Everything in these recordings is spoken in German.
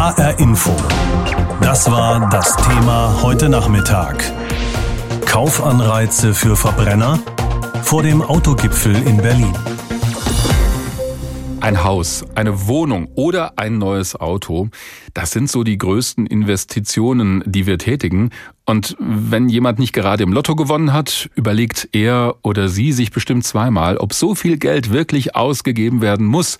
hr-iNFO. Das war das Thema heute Nachmittag. Kaufanreize für Verbrenner vor dem Autogipfel in Berlin. Ein Haus, eine Wohnung oder ein neues Auto, das sind so die größten Investitionen, die wir tätigen. Und wenn jemand nicht gerade im Lotto gewonnen hat, überlegt er oder sie sich bestimmt zweimal, ob so viel Geld wirklich ausgegeben werden muss.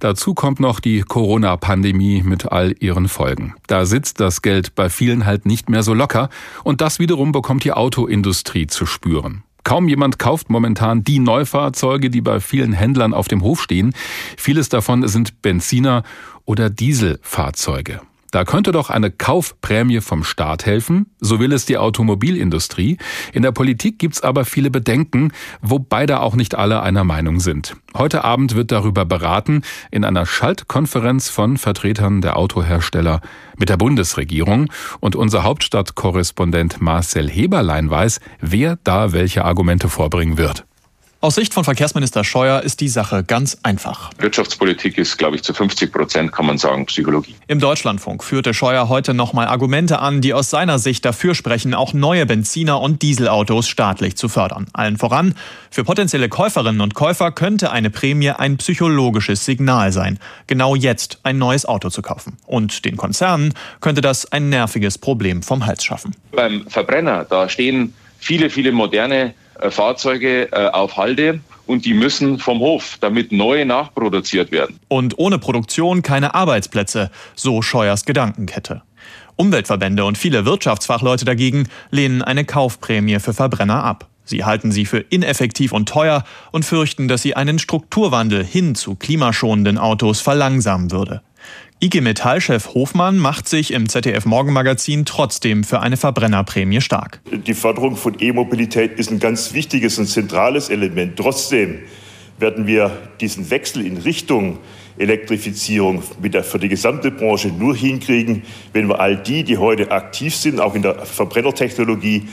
Dazu kommt noch die Corona-Pandemie mit all ihren Folgen. Da sitzt das Geld bei vielen halt nicht mehr so locker. Und das wiederum bekommt die Autoindustrie zu spüren. Kaum jemand kauft momentan die Neufahrzeuge, die bei vielen Händlern auf dem Hof stehen. Vieles davon sind Benziner- oder Dieselfahrzeuge. Da könnte doch eine Kaufprämie vom Staat helfen, so will es die Automobilindustrie. In der Politik gibt's aber viele Bedenken, wobei da auch nicht alle einer Meinung sind. Heute Abend wird darüber beraten in einer Schaltkonferenz von Vertretern der Autohersteller mit der Bundesregierung. Und unser Hauptstadtkorrespondent Marcel Heberlein weiß, wer da welche Argumente vorbringen wird. Aus Sicht von Verkehrsminister Scheuer ist die Sache ganz einfach. Wirtschaftspolitik ist, glaube ich, zu 50%, kann man sagen, Psychologie. Im Deutschlandfunk führte Scheuer heute nochmal Argumente an, die aus seiner Sicht dafür sprechen, auch neue Benziner- und Dieselautos staatlich zu fördern. Allen voran, für potenzielle Käuferinnen und Käufer könnte eine Prämie ein psychologisches Signal sein, genau jetzt ein neues Auto zu kaufen. Und den Konzernen könnte das ein nerviges Problem vom Hals schaffen. Beim Verbrenner, da stehen viele moderne Fahrzeuge auf Halde und die müssen vom Hof, damit neue nachproduziert werden. Und ohne Produktion keine Arbeitsplätze, so Scheuers Gedankenkette. Umweltverbände und viele Wirtschaftsfachleute dagegen lehnen eine Kaufprämie für Verbrenner ab. Sie halten sie für ineffektiv und teuer und fürchten, dass sie einen Strukturwandel hin zu klimaschonenden Autos verlangsamen würde. IG Metall-Chef Hofmann macht sich im ZDF-Morgenmagazin trotzdem für eine Verbrennerprämie stark. Die Förderung von E-Mobilität ist ein ganz wichtiges und zentrales Element. Trotzdem werden wir diesen Wechsel in Richtung Elektrifizierung für die gesamte Branche nur hinkriegen, wenn wir all die heute aktiv sind, auch in der Verbrennertechnologie,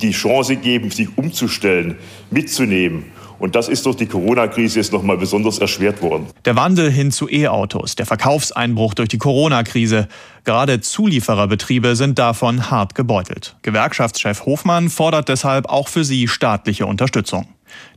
die Chance geben, sich umzustellen, mitzunehmen. Und das ist durch die Corona-Krise jetzt nochmal besonders erschwert worden. Der Wandel hin zu E-Autos, der Verkaufseinbruch durch die Corona-Krise. Gerade Zuliefererbetriebe sind davon hart gebeutelt. Gewerkschaftschef Hofmann fordert deshalb auch für sie staatliche Unterstützung.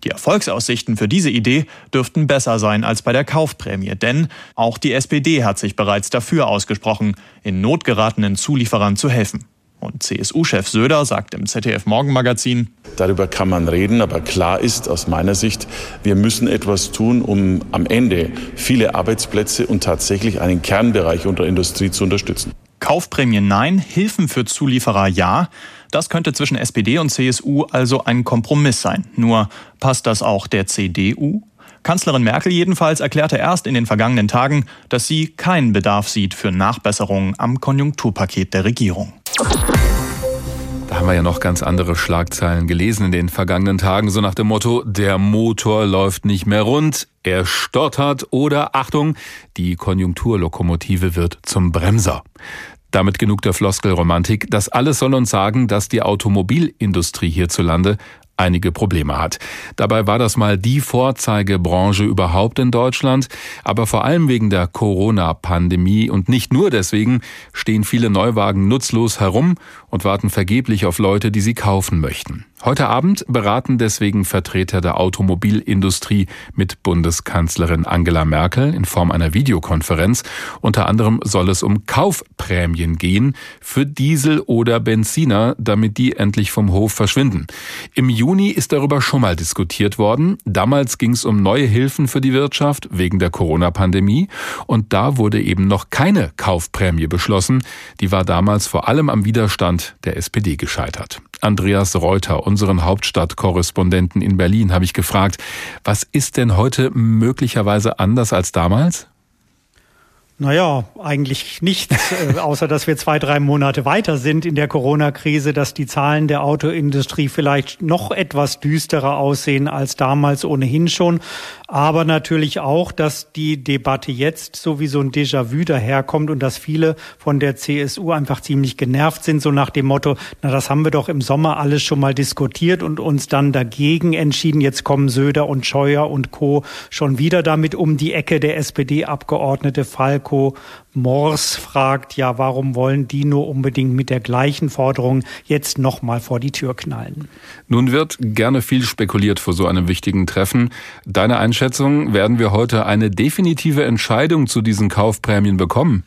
Die Erfolgsaussichten für diese Idee dürften besser sein als bei der Kaufprämie, denn auch die SPD hat sich bereits dafür ausgesprochen, in Not geratenen Zulieferern zu helfen. Und CSU-Chef Söder sagt im ZDF-Morgenmagazin: Darüber kann man reden, aber klar ist aus meiner Sicht, wir müssen etwas tun, um am Ende viele Arbeitsplätze und tatsächlich einen Kernbereich unserer Industrie zu unterstützen. Kaufprämien nein, Hilfen für Zulieferer ja. Das könnte zwischen SPD und CSU also ein Kompromiss sein. Nur passt das auch der CDU? Kanzlerin Merkel jedenfalls erklärte erst in den vergangenen Tagen, dass sie keinen Bedarf sieht für Nachbesserungen am Konjunkturpaket der Regierung. Da haben wir ja noch ganz andere Schlagzeilen gelesen in den vergangenen Tagen, so nach dem Motto, der Motor läuft nicht mehr rund, er stottert oder, Achtung, die Konjunkturlokomotive wird zum Bremser. Damit genug der Floskelromantik, das alles soll uns sagen, dass die Automobilindustrie hierzulande einige Probleme hat. Dabei war das mal die Vorzeigebranche überhaupt in Deutschland, aber vor allem wegen der Corona-Pandemie und nicht nur deswegen stehen viele Neuwagen nutzlos herum und warten vergeblich auf Leute, die sie kaufen möchten. Heute Abend beraten deswegen Vertreter der Automobilindustrie mit Bundeskanzlerin Angela Merkel in Form einer Videokonferenz. Unter anderem soll es um Kaufprämien gehen für Diesel oder Benziner, damit die endlich vom Hof verschwinden. Im Juni ist darüber schon mal diskutiert worden. Damals ging es um neue Hilfen für die Wirtschaft wegen der Corona-Pandemie. Und da wurde eben noch keine Kaufprämie beschlossen. Die war damals vor allem am Widerstand der SPD gescheitert. Andreas Reuter, unseren Hauptstadtkorrespondenten in Berlin, habe ich gefragt, was ist denn heute möglicherweise anders als damals? Naja, eigentlich nichts, außer dass wir 2-3 Monate weiter sind in der Corona-Krise, dass die Zahlen der Autoindustrie vielleicht noch etwas düsterer aussehen als damals ohnehin schon. Aber natürlich auch, dass die Debatte jetzt so wie so ein Déjà-vu daherkommt und dass viele von der CSU einfach ziemlich genervt sind, so nach dem Motto, na das haben wir doch im Sommer alles schon mal diskutiert und uns dann dagegen entschieden. Jetzt kommen Söder und Scheuer und Co. schon wieder damit um die Ecke, der SPD-Abgeordnete Falk Heiko Mors fragt, ja, warum wollen die nur unbedingt mit der gleichen Forderung jetzt nochmal vor die Tür knallen? Nun wird gerne viel spekuliert vor so einem wichtigen Treffen. Deine Einschätzung, werden wir heute eine definitive Entscheidung zu diesen Kaufprämien bekommen?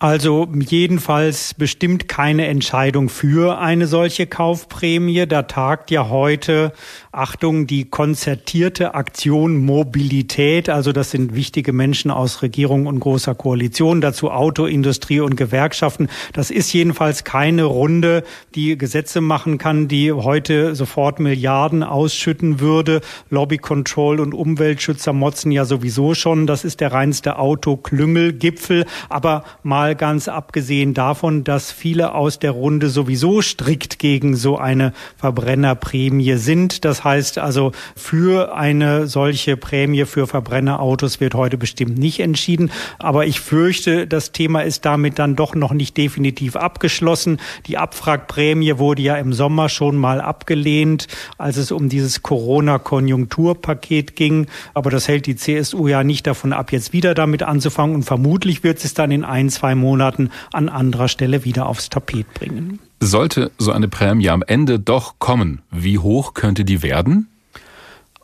Also jedenfalls bestimmt keine Entscheidung für eine solche Kaufprämie. Da tagt ja heute, Achtung, die konzertierte Aktion Mobilität. Also das sind wichtige Menschen aus Regierung und großer Koalition, dazu Autoindustrie und Gewerkschaften. Das ist jedenfalls keine Runde, die Gesetze machen kann, die heute sofort Milliarden ausschütten würde. Lobby Control und Umweltschützer motzen ja sowieso schon. Das ist der reinste Autoklüngelgipfel. Aber mal ganz abgesehen davon, dass viele aus der Runde sowieso strikt gegen so eine Verbrennerprämie sind. Das heißt also, für eine solche Prämie für Verbrennerautos wird heute bestimmt nicht entschieden. Aber ich fürchte, das Thema ist damit dann doch noch nicht definitiv abgeschlossen. Die Abwrackprämie wurde ja im Sommer schon mal abgelehnt, als es um dieses Corona-Konjunkturpaket ging. Aber das hält die CSU ja nicht davon ab, jetzt wieder damit anzufangen. Und vermutlich wird es dann in ein, zwei Monaten an anderer Stelle wieder aufs Tapet bringen. Sollte so eine Prämie am Ende doch kommen, wie hoch könnte die werden?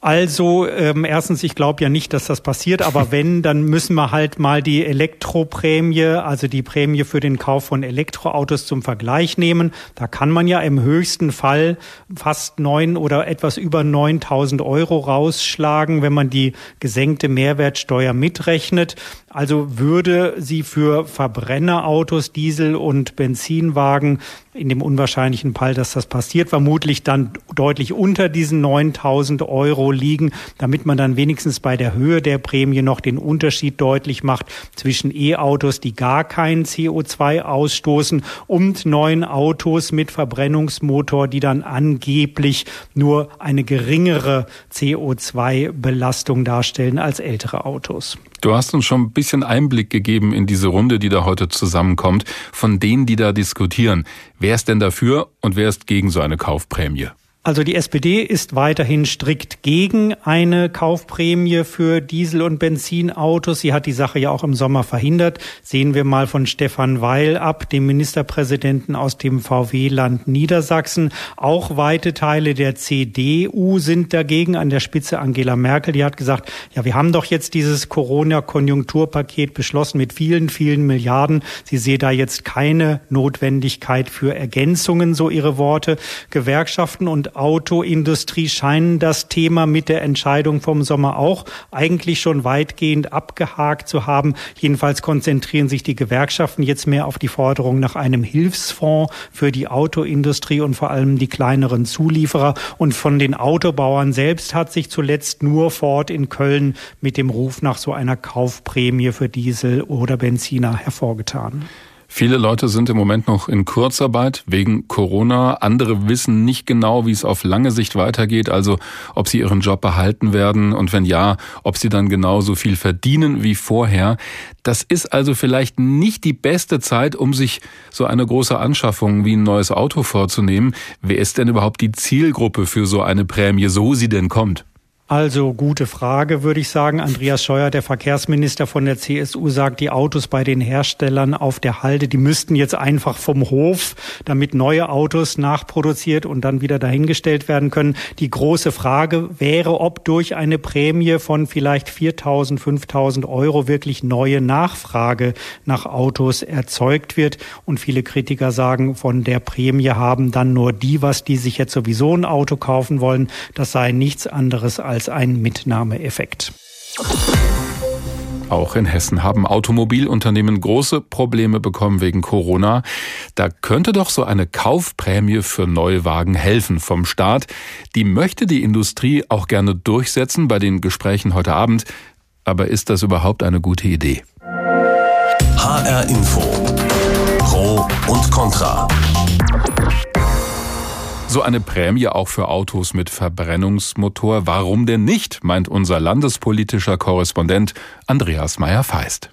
Also erstens, ich glaube ja nicht, dass das passiert, aber wenn, dann müssen wir halt mal die Elektroprämie, also die Prämie für den Kauf von Elektroautos zum Vergleich nehmen. Da kann man ja im höchsten Fall fast 9 oder etwas über 9.000 € rausschlagen, wenn man die gesenkte Mehrwertsteuer mitrechnet. Also würde sie für Verbrennerautos, Diesel und Benzinwagen in dem unwahrscheinlichen Fall, dass das passiert, vermutlich dann deutlich unter diesen 9.000 € liegen, damit man dann wenigstens bei der Höhe der Prämie noch den Unterschied deutlich macht zwischen E-Autos, die gar keinen CO2 ausstoßen, und neuen Autos mit Verbrennungsmotor, die dann angeblich nur eine geringere CO2-Belastung darstellen als ältere Autos. Du hast uns schon ein bisschen Einblick gegeben in diese Runde, die da heute zusammenkommt, von denen, die da diskutieren. Wer ist denn dafür und wer ist gegen so eine Kaufprämie? Also die SPD ist weiterhin strikt gegen eine Kaufprämie für Diesel- und Benzinautos. Sie hat die Sache ja auch im Sommer verhindert. Sehen wir mal von Stefan Weil ab, dem Ministerpräsidenten aus dem VW-Land Niedersachsen. Auch weite Teile der CDU sind dagegen. An der Spitze Angela Merkel, die hat gesagt, ja, wir haben doch jetzt dieses Corona-Konjunkturpaket beschlossen mit vielen, vielen Milliarden. Sie sehe da jetzt keine Notwendigkeit für Ergänzungen, so ihre Worte. Gewerkschaften und Autoindustrie scheinen das Thema mit der Entscheidung vom Sommer auch eigentlich schon weitgehend abgehakt zu haben. Jedenfalls konzentrieren sich die Gewerkschaften jetzt mehr auf die Forderung nach einem Hilfsfonds für die Autoindustrie und vor allem die kleineren Zulieferer. Und von den Autobauern selbst hat sich zuletzt nur Ford in Köln mit dem Ruf nach so einer Kaufprämie für Diesel oder Benziner hervorgetan. Viele Leute sind im Moment noch in Kurzarbeit wegen Corona. Andere wissen nicht genau, wie es auf lange Sicht weitergeht, also ob sie ihren Job behalten werden und wenn ja, ob sie dann genauso viel verdienen wie vorher. Das ist also vielleicht nicht die beste Zeit, um sich so eine große Anschaffung wie ein neues Auto vorzunehmen. Wer ist denn überhaupt die Zielgruppe für so eine Prämie, so sie denn kommt? Also gute Frage, würde ich sagen. Andreas Scheuer, der Verkehrsminister von der CSU, sagt, die Autos bei den Herstellern auf der Halde, die müssten jetzt einfach vom Hof, damit neue Autos nachproduziert und dann wieder dahingestellt werden können. Die große Frage wäre, ob durch eine Prämie von vielleicht 4.000, 5.000 € wirklich neue Nachfrage nach Autos erzeugt wird. Und viele Kritiker sagen, von der Prämie haben dann nur die, was die sich jetzt sowieso ein Auto kaufen wollen. Das sei nichts anderes als ein Mitnahmeeffekt. Auch in Hessen haben Automobilunternehmen große Probleme bekommen wegen Corona. Da könnte doch so eine Kaufprämie für Neuwagen helfen vom Staat. Die möchte die Industrie auch gerne durchsetzen bei den Gesprächen heute Abend. Aber ist das überhaupt eine gute Idee? hr-iNFO. Pro und Contra. So eine Prämie auch für Autos mit Verbrennungsmotor. Warum denn nicht, meint unser landespolitischer Korrespondent Andreas Meyer-Feist.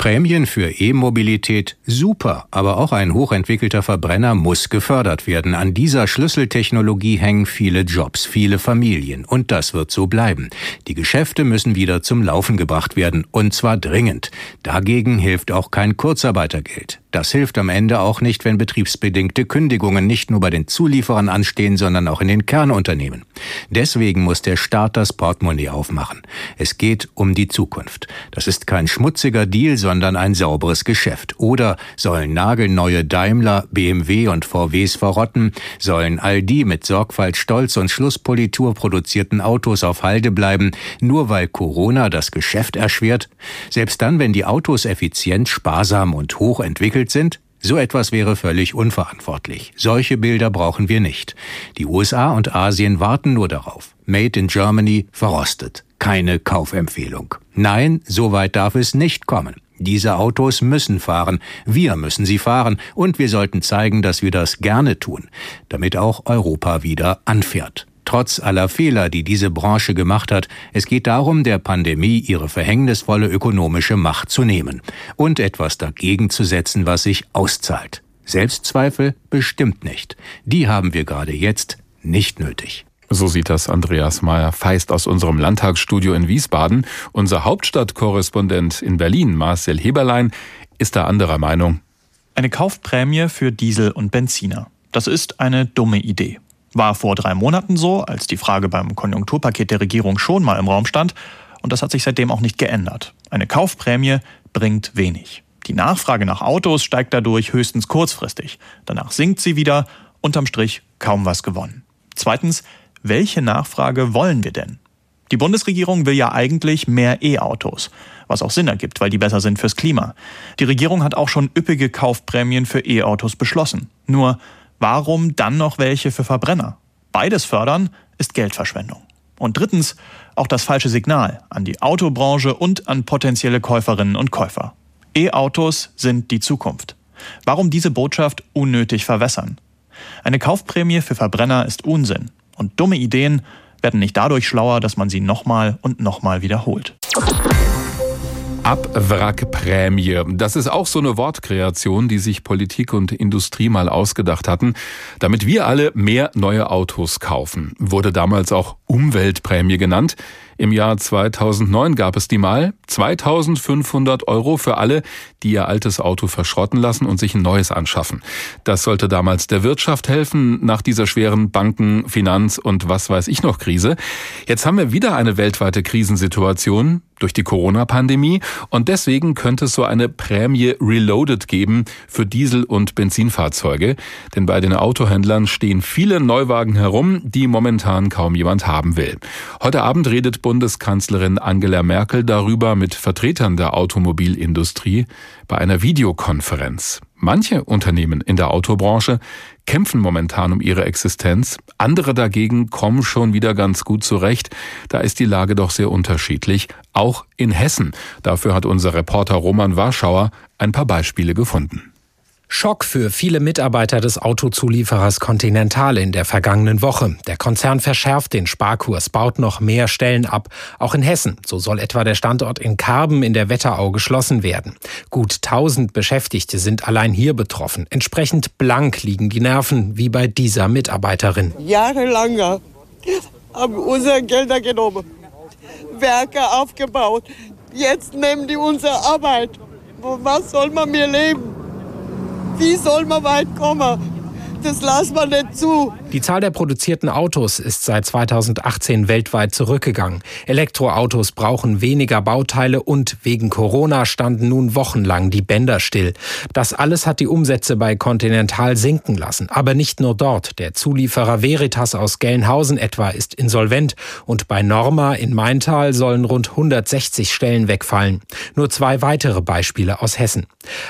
Prämien für E-Mobilität super, aber auch ein hochentwickelter Verbrenner muss gefördert werden. An dieser Schlüsseltechnologie hängen viele Jobs, viele Familien. Und das wird so bleiben. Die Geschäfte müssen wieder zum Laufen gebracht werden. Und zwar dringend. Dagegen hilft auch kein Kurzarbeitergeld. Das hilft am Ende auch nicht, wenn betriebsbedingte Kündigungen nicht nur bei den Zulieferern anstehen, sondern auch in den Kernunternehmen. Deswegen muss der Staat das Portemonnaie aufmachen. Es geht um die Zukunft. Das ist kein schmutziger Deal, sondern ein sauberes Geschäft. Oder sollen nagelneue Daimler, BMW und VWs verrotten? Sollen all die mit Sorgfalt, Stolz und Schlusspolitur produzierten Autos auf Halde bleiben, nur weil Corona das Geschäft erschwert? Selbst dann, wenn die Autos effizient, sparsam und hoch entwickelt sind? So etwas wäre völlig unverantwortlich. Solche Bilder brauchen wir nicht. Die USA und Asien warten nur darauf. Made in Germany verrostet. Keine Kaufempfehlung. Nein, so weit darf es nicht kommen. Diese Autos müssen fahren, wir müssen sie fahren und wir sollten zeigen, dass wir das gerne tun, damit auch Europa wieder anfährt. Trotz aller Fehler, die diese Branche gemacht hat, es geht darum, der Pandemie ihre verhängnisvolle ökonomische Macht zu nehmen und etwas dagegen zu setzen, was sich auszahlt. Selbstzweifel bestimmt nicht. Die haben wir gerade jetzt nicht nötig. So sieht das Andreas Meyer-Feist aus unserem Landtagsstudio in Wiesbaden. Unser Hauptstadtkorrespondent in Berlin, Marcel Heberlein, ist da anderer Meinung. Eine Kaufprämie für Diesel und Benziner. Das ist eine dumme Idee. War vor 3 Monaten so, als die Frage beim Konjunkturpaket der Regierung schon mal im Raum stand. Und das hat sich seitdem auch nicht geändert. Eine Kaufprämie bringt wenig. Die Nachfrage nach Autos steigt dadurch höchstens kurzfristig. Danach sinkt sie wieder. Unterm Strich kaum was gewonnen. Zweitens, welche Nachfrage wollen wir denn? Die Bundesregierung will ja eigentlich mehr E-Autos, was auch Sinn ergibt, weil die besser sind fürs Klima. Die Regierung hat auch schon üppige Kaufprämien für E-Autos beschlossen. Nur, warum dann noch welche für Verbrenner? Beides fördern ist Geldverschwendung. Und drittens, auch das falsche Signal an die Autobranche und an potenzielle Käuferinnen und Käufer. E-Autos sind die Zukunft. Warum diese Botschaft unnötig verwässern? Eine Kaufprämie für Verbrenner ist Unsinn. Und dumme Ideen werden nicht dadurch schlauer, dass man sie nochmal und nochmal wiederholt. Abwrackprämie. Das ist auch so eine Wortkreation, die sich Politik und Industrie mal ausgedacht hatten. Damit wir alle mehr neue Autos kaufen, wurde damals auch Umweltprämie genannt. Im Jahr 2009 gab es die mal. 2.500 € für alle, die ihr altes Auto verschrotten lassen und sich ein neues anschaffen. Das sollte damals der Wirtschaft helfen, nach dieser schweren Banken-, Finanz- und was weiß ich noch Krise. Jetzt haben wir wieder eine weltweite Krisensituation durch die Corona-Pandemie und deswegen könnte es so eine Prämie Reloaded geben für Diesel- und Benzinfahrzeuge. Denn bei den Autohändlern stehen viele Neuwagen herum, die momentan kaum jemand haben will. Heute Abend redet Bundeskanzlerin Angela Merkel darüber mit Vertretern der Automobilindustrie bei einer Videokonferenz. Manche Unternehmen in der Autobranche kämpfen momentan um ihre Existenz, andere dagegen kommen schon wieder ganz gut zurecht. Da ist die Lage doch sehr unterschiedlich, auch in Hessen. Dafür hat unser Reporter Roman Warschauer ein paar Beispiele gefunden. Schock für viele Mitarbeiter des Autozulieferers Continental in der vergangenen Woche. Der Konzern verschärft den Sparkurs, baut noch mehr Stellen ab. Auch in Hessen, so soll etwa der Standort in Karben in der Wetterau geschlossen werden. Gut 1000 Beschäftigte sind allein hier betroffen. Entsprechend blank liegen die Nerven, wie bei dieser Mitarbeiterin. Jahrelang haben unsere Gelder genommen, Werke aufgebaut. Jetzt nehmen die unsere Arbeit. Was soll man mir leben? Wie soll man weit kommen? Das lassen wir nicht zu. Die Zahl der produzierten Autos ist seit 2018 weltweit zurückgegangen. Elektroautos brauchen weniger Bauteile und wegen Corona standen nun wochenlang die Bänder still. Das alles hat die Umsätze bei Continental sinken lassen. Aber nicht nur dort. Der Zulieferer Veritas aus Gelnhausen etwa ist insolvent. Und bei Norma in Maintal sollen rund 160 Stellen wegfallen. Nur 2 weitere Beispiele aus Hessen.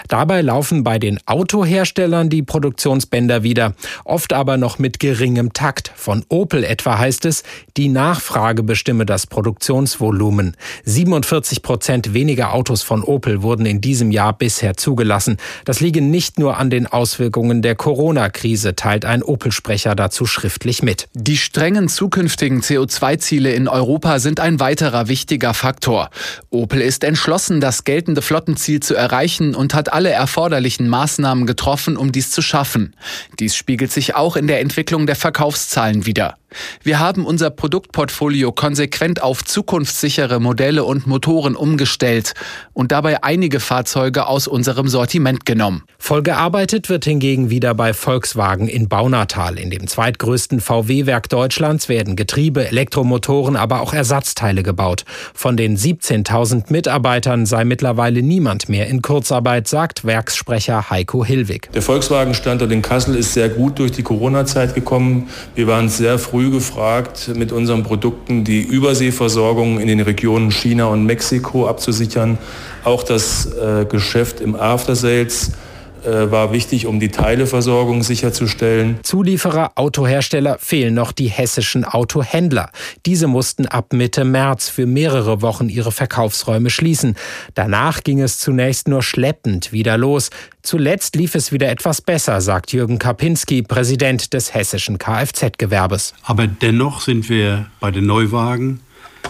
Dabei laufen bei den Autoherstellern die Produktionsbänder wieder, oft aber noch mit geringem Takt. Von Opel etwa heißt es, die Nachfrage bestimme das Produktionsvolumen. 47% weniger Autos von Opel wurden in diesem Jahr bisher zugelassen. Das liege nicht nur an den Auswirkungen der Corona-Krise, teilt ein Opel-Sprecher dazu schriftlich mit. Die strengen zukünftigen CO2-Ziele in Europa sind ein weiterer wichtiger Faktor. Opel ist entschlossen, das geltende Flottenziel zu erreichen und hat alle erforderlichen Maßnahmen getroffen, um dies zu schaffen. Dies spiegelt sich auch in der Entwicklung der Verkaufszahlen wider. Wir haben unser Produktportfolio konsequent auf zukunftssichere Modelle und Motoren umgestellt und dabei einige Fahrzeuge aus unserem Sortiment genommen. Voll gearbeitet wird hingegen wieder bei Volkswagen in Baunatal. In dem zweitgrößten VW-Werk Deutschlands werden Getriebe, Elektromotoren, aber auch Ersatzteile gebaut. Von den 17.000 Mitarbeitern sei mittlerweile niemand mehr in Kurzarbeit, sagt Werkssprecher Heiko Hilwig. Der Volkswagen-Standort in Kassel ist sehr gut durch die Corona-Zeit gekommen. Wir waren sehr früh gefragt, mit unseren Produkten die Überseeversorgung in den Regionen China und Mexiko abzusichern. Auch das Geschäft im After Sales war wichtig, um die Teileversorgung sicherzustellen. Zulieferer, Autohersteller, fehlen noch die hessischen Autohändler. Diese mussten ab Mitte März für mehrere Wochen ihre Verkaufsräume schließen. Danach ging es zunächst nur schleppend wieder los. Zuletzt lief es wieder etwas besser, sagt Jürgen Kapinski, Präsident des hessischen Kfz-Gewerbes. Aber dennoch sind wir bei den Neuwagen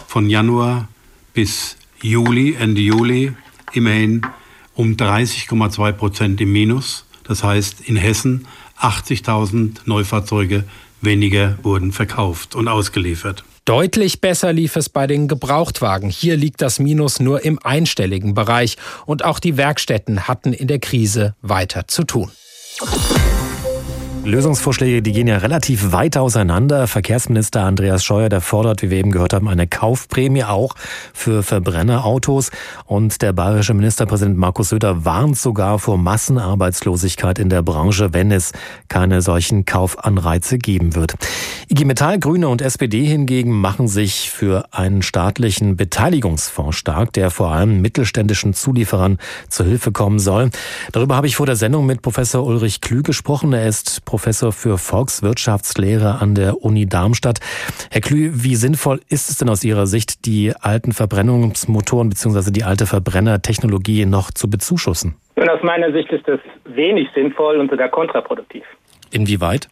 von Januar bis Juli, Ende Juli, immerhin um 30,2% im Minus. Das heißt, in Hessen 80.000 Neufahrzeuge weniger wurden verkauft und ausgeliefert. Deutlich besser lief es bei den Gebrauchtwagen. Hier liegt das Minus nur im einstelligen Bereich. Und auch die Werkstätten hatten in der Krise weiter zu tun. Lösungsvorschläge, die gehen ja relativ weit auseinander. Verkehrsminister Andreas Scheuer, der fordert, wie wir eben gehört haben, eine Kaufprämie auch für Verbrennerautos. Und der bayerische Ministerpräsident Markus Söder warnt sogar vor Massenarbeitslosigkeit in der Branche, wenn es keine solchen Kaufanreize geben wird. IG Metall, Grüne und SPD hingegen machen sich für einen staatlichen Beteiligungsfonds stark, der vor allem mittelständischen Zulieferern zur Hilfe kommen soll. Darüber habe ich vor der Sendung mit Professor Ulrich Klüh gesprochen. Er ist Professor für Volkswirtschaftslehre an der Uni Darmstadt. Herr Klüh, wie sinnvoll ist es denn aus Ihrer Sicht, die alten Verbrennungsmotoren bzw. die alte Verbrennertechnologie noch zu bezuschussen? Und aus meiner Sicht ist das wenig sinnvoll und sogar kontraproduktiv. Inwieweit?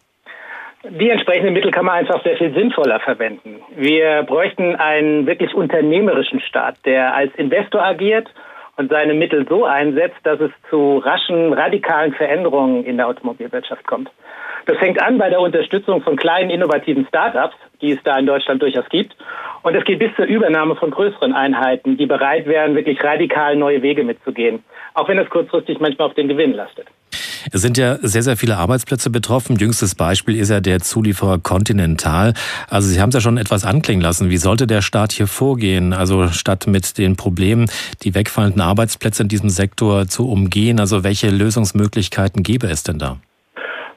Die entsprechenden Mittel kann man einfach sehr viel sinnvoller verwenden. Wir bräuchten einen wirklich unternehmerischen Staat, der als Investor agiert und seine Mittel so einsetzt, dass es zu raschen, radikalen Veränderungen in der Automobilwirtschaft kommt. Das fängt an bei der Unterstützung von kleinen, innovativen Start-ups, die es da in Deutschland durchaus gibt. Und es geht bis zur Übernahme von größeren Einheiten, die bereit wären, wirklich radikal neue Wege mitzugehen. Auch wenn das kurzfristig manchmal auf den Gewinn lastet. Es sind ja sehr, sehr viele Arbeitsplätze betroffen. Jüngstes Beispiel ist ja der Zulieferer Continental. Also Sie haben es ja schon etwas anklingen lassen. Wie sollte der Staat hier vorgehen? Also statt mit den Problemen, die wegfallenden Arbeitsplätze in diesem Sektor zu umgehen, also welche Lösungsmöglichkeiten gäbe es denn da?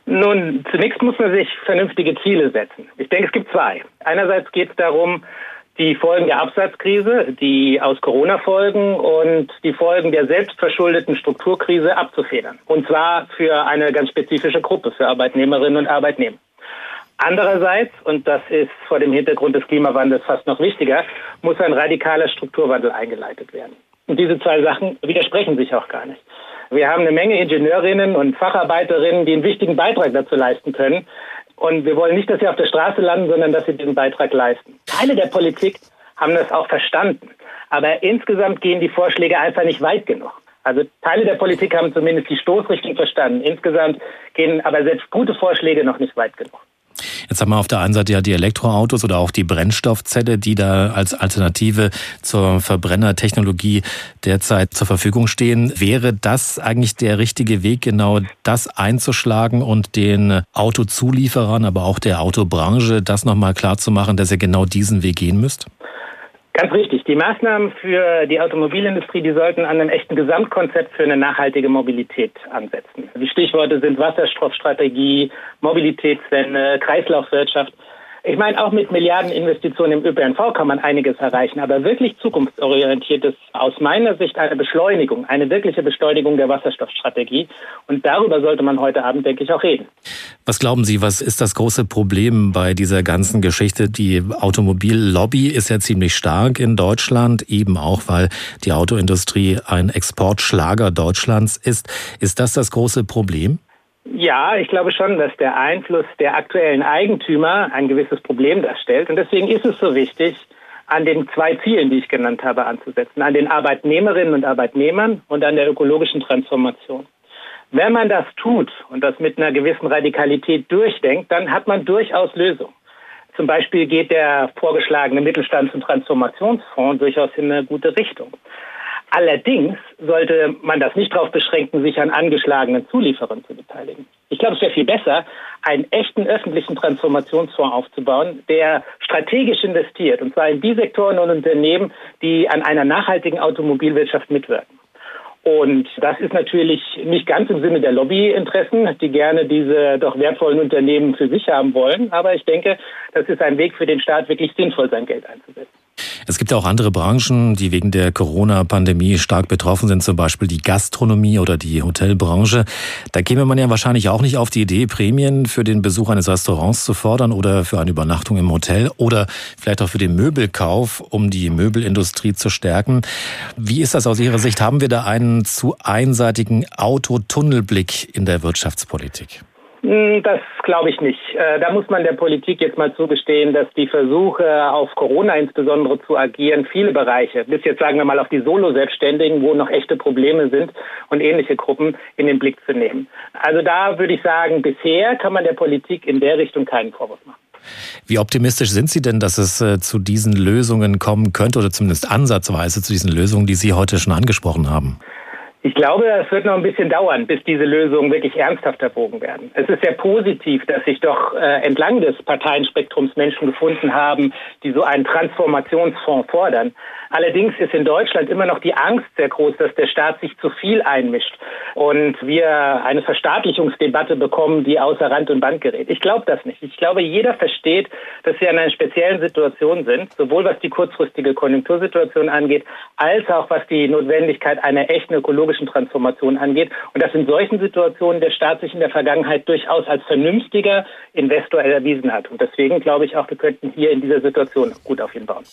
Nun, zunächst muss man sich vernünftige Ziele setzen. Ich denke, es gibt zwei. Einerseits geht es darum, die Folgen der Absatzkrise, die aus Corona folgen, und die Folgen der selbstverschuldeten Strukturkrise abzufedern. Und zwar für eine ganz spezifische Gruppe, für Arbeitnehmerinnen und Arbeitnehmer. Andererseits, und das ist vor dem Hintergrund des Klimawandels fast noch wichtiger, muss ein radikaler Strukturwandel eingeleitet werden. Und diese zwei Sachen widersprechen sich auch gar nicht. Wir haben eine Menge Ingenieurinnen und Facharbeiterinnen, die einen wichtigen Beitrag dazu leisten können. Und wir wollen nicht, dass sie auf der Straße landen, sondern dass sie diesen Beitrag leisten. Teile der Politik haben das auch verstanden. Aber insgesamt gehen die Vorschläge einfach nicht weit genug. Also Teile der Politik haben zumindest die Stoßrichtung verstanden. Insgesamt gehen aber selbst gute Vorschläge noch nicht weit genug. Jetzt haben wir auf der einen Seite ja die Elektroautos oder auch die Brennstoffzelle, die da als Alternative zur Verbrennertechnologie derzeit zur Verfügung stehen. Wäre das eigentlich der richtige Weg, genau das einzuschlagen und den Autozulieferern, aber auch der Autobranche, das nochmal klarzumachen, dass ihr genau diesen Weg gehen müsst? Ganz richtig. Die Maßnahmen für die Automobilindustrie, die sollten an einem echten Gesamtkonzept für eine nachhaltige Mobilität ansetzen. Die Stichworte sind Wasserstoffstrategie, Mobilitätswende, Kreislaufwirtschaft. Ich meine, auch mit Milliardeninvestitionen im ÖPNV kann man einiges erreichen, aber wirklich zukunftsorientiert ist aus meiner Sicht eine Beschleunigung, eine wirkliche Beschleunigung der Wasserstoffstrategie. Und darüber sollte man heute Abend, denke ich, auch reden. Was glauben Sie, was ist das große Problem bei dieser ganzen Geschichte? Die Automobillobby ist ja ziemlich stark in Deutschland, eben auch, weil die Autoindustrie ein Exportschlager Deutschlands ist. Ist das das große Problem? Ja, ich glaube schon, dass der Einfluss der aktuellen Eigentümer ein gewisses Problem darstellt. Und deswegen ist es so wichtig, an den zwei Zielen, die ich genannt habe, anzusetzen. An den Arbeitnehmerinnen und Arbeitnehmern und an der ökologischen Transformation. Wenn man das tut und das mit einer gewissen Radikalität durchdenkt, dann hat man durchaus Lösungen. Zum Beispiel geht der vorgeschlagene Mittelstands- und Transformationsfonds durchaus in eine gute Richtung. Allerdings sollte man das nicht darauf beschränken, sich an angeschlagenen Zulieferern zu beteiligen. Ich glaube, es wäre viel besser, einen echten öffentlichen Transformationsfonds aufzubauen, der strategisch investiert, und zwar in die Sektoren und Unternehmen, die an einer nachhaltigen Automobilwirtschaft mitwirken. Und das ist natürlich nicht ganz im Sinne der Lobbyinteressen, die gerne diese doch wertvollen Unternehmen für sich haben wollen. Aber ich denke, das ist ein Weg für den Staat, wirklich sinnvoll sein Geld einzusetzen. Es gibt auch andere Branchen, die wegen der Corona-Pandemie stark betroffen sind, zum Beispiel die Gastronomie oder die Hotelbranche. Da käme man ja wahrscheinlich auch nicht auf die Idee, Prämien für den Besuch eines Restaurants zu fordern oder für eine Übernachtung im Hotel oder vielleicht auch für den Möbelkauf, um die Möbelindustrie zu stärken. Wie ist das aus Ihrer Sicht? Haben wir da einen zu einseitigen Autotunnelblick in der Wirtschaftspolitik? Das glaube ich nicht. Da muss man der Politik jetzt mal zugestehen, dass die Versuche, auf Corona insbesondere zu agieren, viele Bereiche, bis jetzt sagen wir mal auf die Solo-Selbstständigen, wo noch echte Probleme sind und ähnliche Gruppen, in den Blick zu nehmen. Also da würde ich sagen, bisher kann man der Politik in der Richtung keinen Vorwurf machen. Wie optimistisch sind Sie denn, dass es zu diesen Lösungen kommen könnte oder zumindest ansatzweise zu diesen Lösungen, die Sie heute schon angesprochen haben? Ich glaube, es wird noch ein bisschen dauern, bis diese Lösungen wirklich ernsthaft erwogen werden. Es ist sehr positiv, dass sich doch entlang des Parteienspektrums Menschen gefunden haben, die so einen Transformationsfonds fordern. Allerdings ist in Deutschland immer noch die Angst sehr groß, dass der Staat sich zu viel einmischt und wir eine Verstaatlichungsdebatte bekommen, die außer Rand und Band gerät. Ich glaube das nicht. Ich glaube, jeder versteht, dass wir in einer speziellen Situation sind, sowohl was die kurzfristige Konjunktursituation angeht, als auch was die Notwendigkeit einer echten ökologischen Transformation angeht. Und dass in solchen Situationen der Staat sich in der Vergangenheit durchaus als vernünftiger Investor erwiesen hat. Und deswegen glaube ich auch, wir könnten hier in dieser Situation gut auf ihn bauen.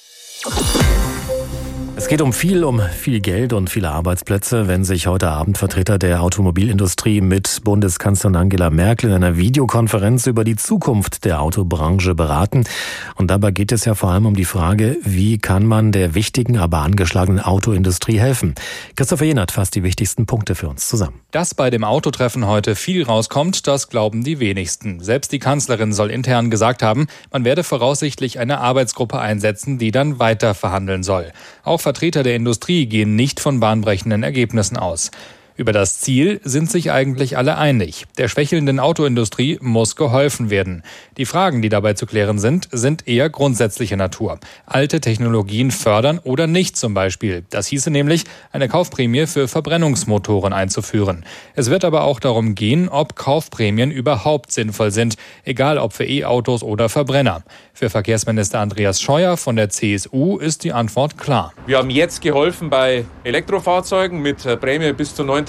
Es geht um viel Geld und viele Arbeitsplätze, wenn sich heute Abend Vertreter der Automobilindustrie mit Bundeskanzlerin Angela Merkel in einer Videokonferenz über die Zukunft der Autobranche beraten. Und dabei geht es ja vor allem um die Frage, wie kann man der wichtigen, aber angeschlagenen Autoindustrie helfen? Christopher Jenert fasst die wichtigsten Punkte für uns zusammen. Dass bei dem Autotreffen heute viel rauskommt, das glauben die wenigsten. Selbst die Kanzlerin soll intern gesagt haben, man werde voraussichtlich eine Arbeitsgruppe einsetzen, die dann weiter verhandeln soll. Auch Vertreter der Industrie gehen nicht von bahnbrechenden Ergebnissen aus. Über das Ziel sind sich eigentlich alle einig. Der schwächelnden Autoindustrie muss geholfen werden. Die Fragen, die dabei zu klären sind, sind eher grundsätzlicher Natur. Alte Technologien fördern oder nicht zum Beispiel. Das hieße nämlich, eine Kaufprämie für Verbrennungsmotoren einzuführen. Es wird aber auch darum gehen, ob Kaufprämien überhaupt sinnvoll sind, egal ob für E-Autos oder Verbrenner. Für Verkehrsminister Andreas Scheuer von der CSU ist die Antwort klar. Wir haben jetzt geholfen bei Elektrofahrzeugen mit Prämie bis zu 9.000 €.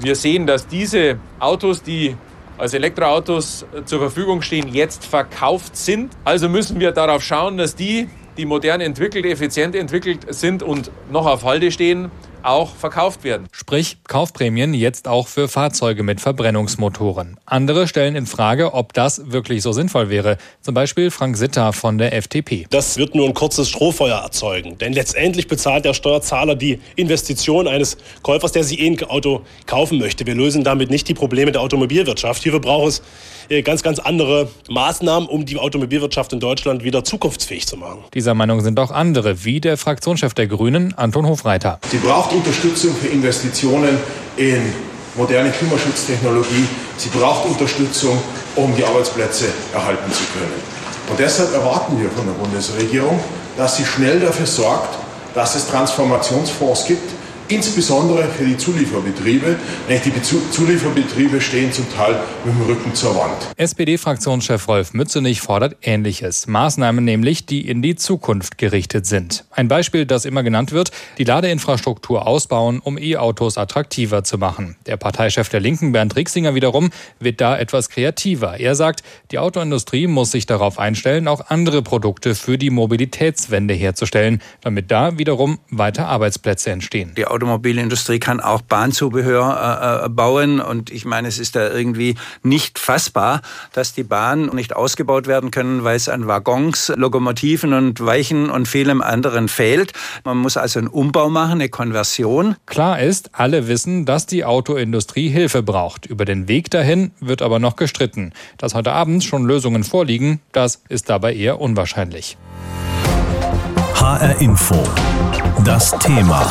Wir sehen, dass diese Autos, die als Elektroautos zur Verfügung stehen, jetzt verkauft sind. Also müssen wir darauf schauen, dass die, die modern entwickelt, effizient entwickelt sind und noch auf Halde stehen, auch verkauft werden. Sprich, Kaufprämien jetzt auch für Fahrzeuge mit Verbrennungsmotoren. Andere stellen in Frage, ob das wirklich so sinnvoll wäre. Zum Beispiel Frank Sitter von der FDP. Das wird nur ein kurzes Strohfeuer erzeugen. Denn letztendlich bezahlt der Steuerzahler die Investition eines Käufers, der sich ein Auto kaufen möchte. Wir lösen damit nicht die Probleme der Automobilwirtschaft. Hierfür braucht es ganz andere Maßnahmen, um die Automobilwirtschaft in Deutschland wieder zukunftsfähig zu machen. Dieser Meinung sind auch andere, wie der Fraktionschef der Grünen, Anton Hofreiter. Sie braucht Unterstützung für Investitionen in moderne Klimaschutztechnologie. Sie braucht Unterstützung, um die Arbeitsplätze erhalten zu können. Und deshalb erwarten wir von der Bundesregierung, dass sie schnell dafür sorgt, dass es Transformationsfonds gibt, insbesondere für die Zulieferbetriebe. Die Zulieferbetriebe stehen zum Teil mit dem Rücken zur Wand. SPD-Fraktionschef Rolf Mützenich fordert Ähnliches. Maßnahmen nämlich, die in die Zukunft gerichtet sind. Ein Beispiel, das immer genannt wird, die Ladeinfrastruktur ausbauen, um E-Autos attraktiver zu machen. Der Parteichef der Linken, Bernd Rixinger, wiederum wird da etwas kreativer. Er sagt, die Autoindustrie muss sich darauf einstellen, auch andere Produkte für die Mobilitätswende herzustellen, damit da wiederum weiter Arbeitsplätze entstehen. Die Automobilindustrie kann auch Bahnzubehör bauen und ich meine, es ist da irgendwie nicht fassbar, dass die Bahnen nicht ausgebaut werden können, weil es an Waggons, Lokomotiven und Weichen und vielem anderen fehlt. Man muss also einen Umbau machen, eine Konversion. Klar ist, alle wissen, dass die Autoindustrie Hilfe braucht. Über den Weg dahin wird aber noch gestritten. Dass heute Abend schon Lösungen vorliegen, das ist dabei eher unwahrscheinlich. hr-iNFO. Das Thema.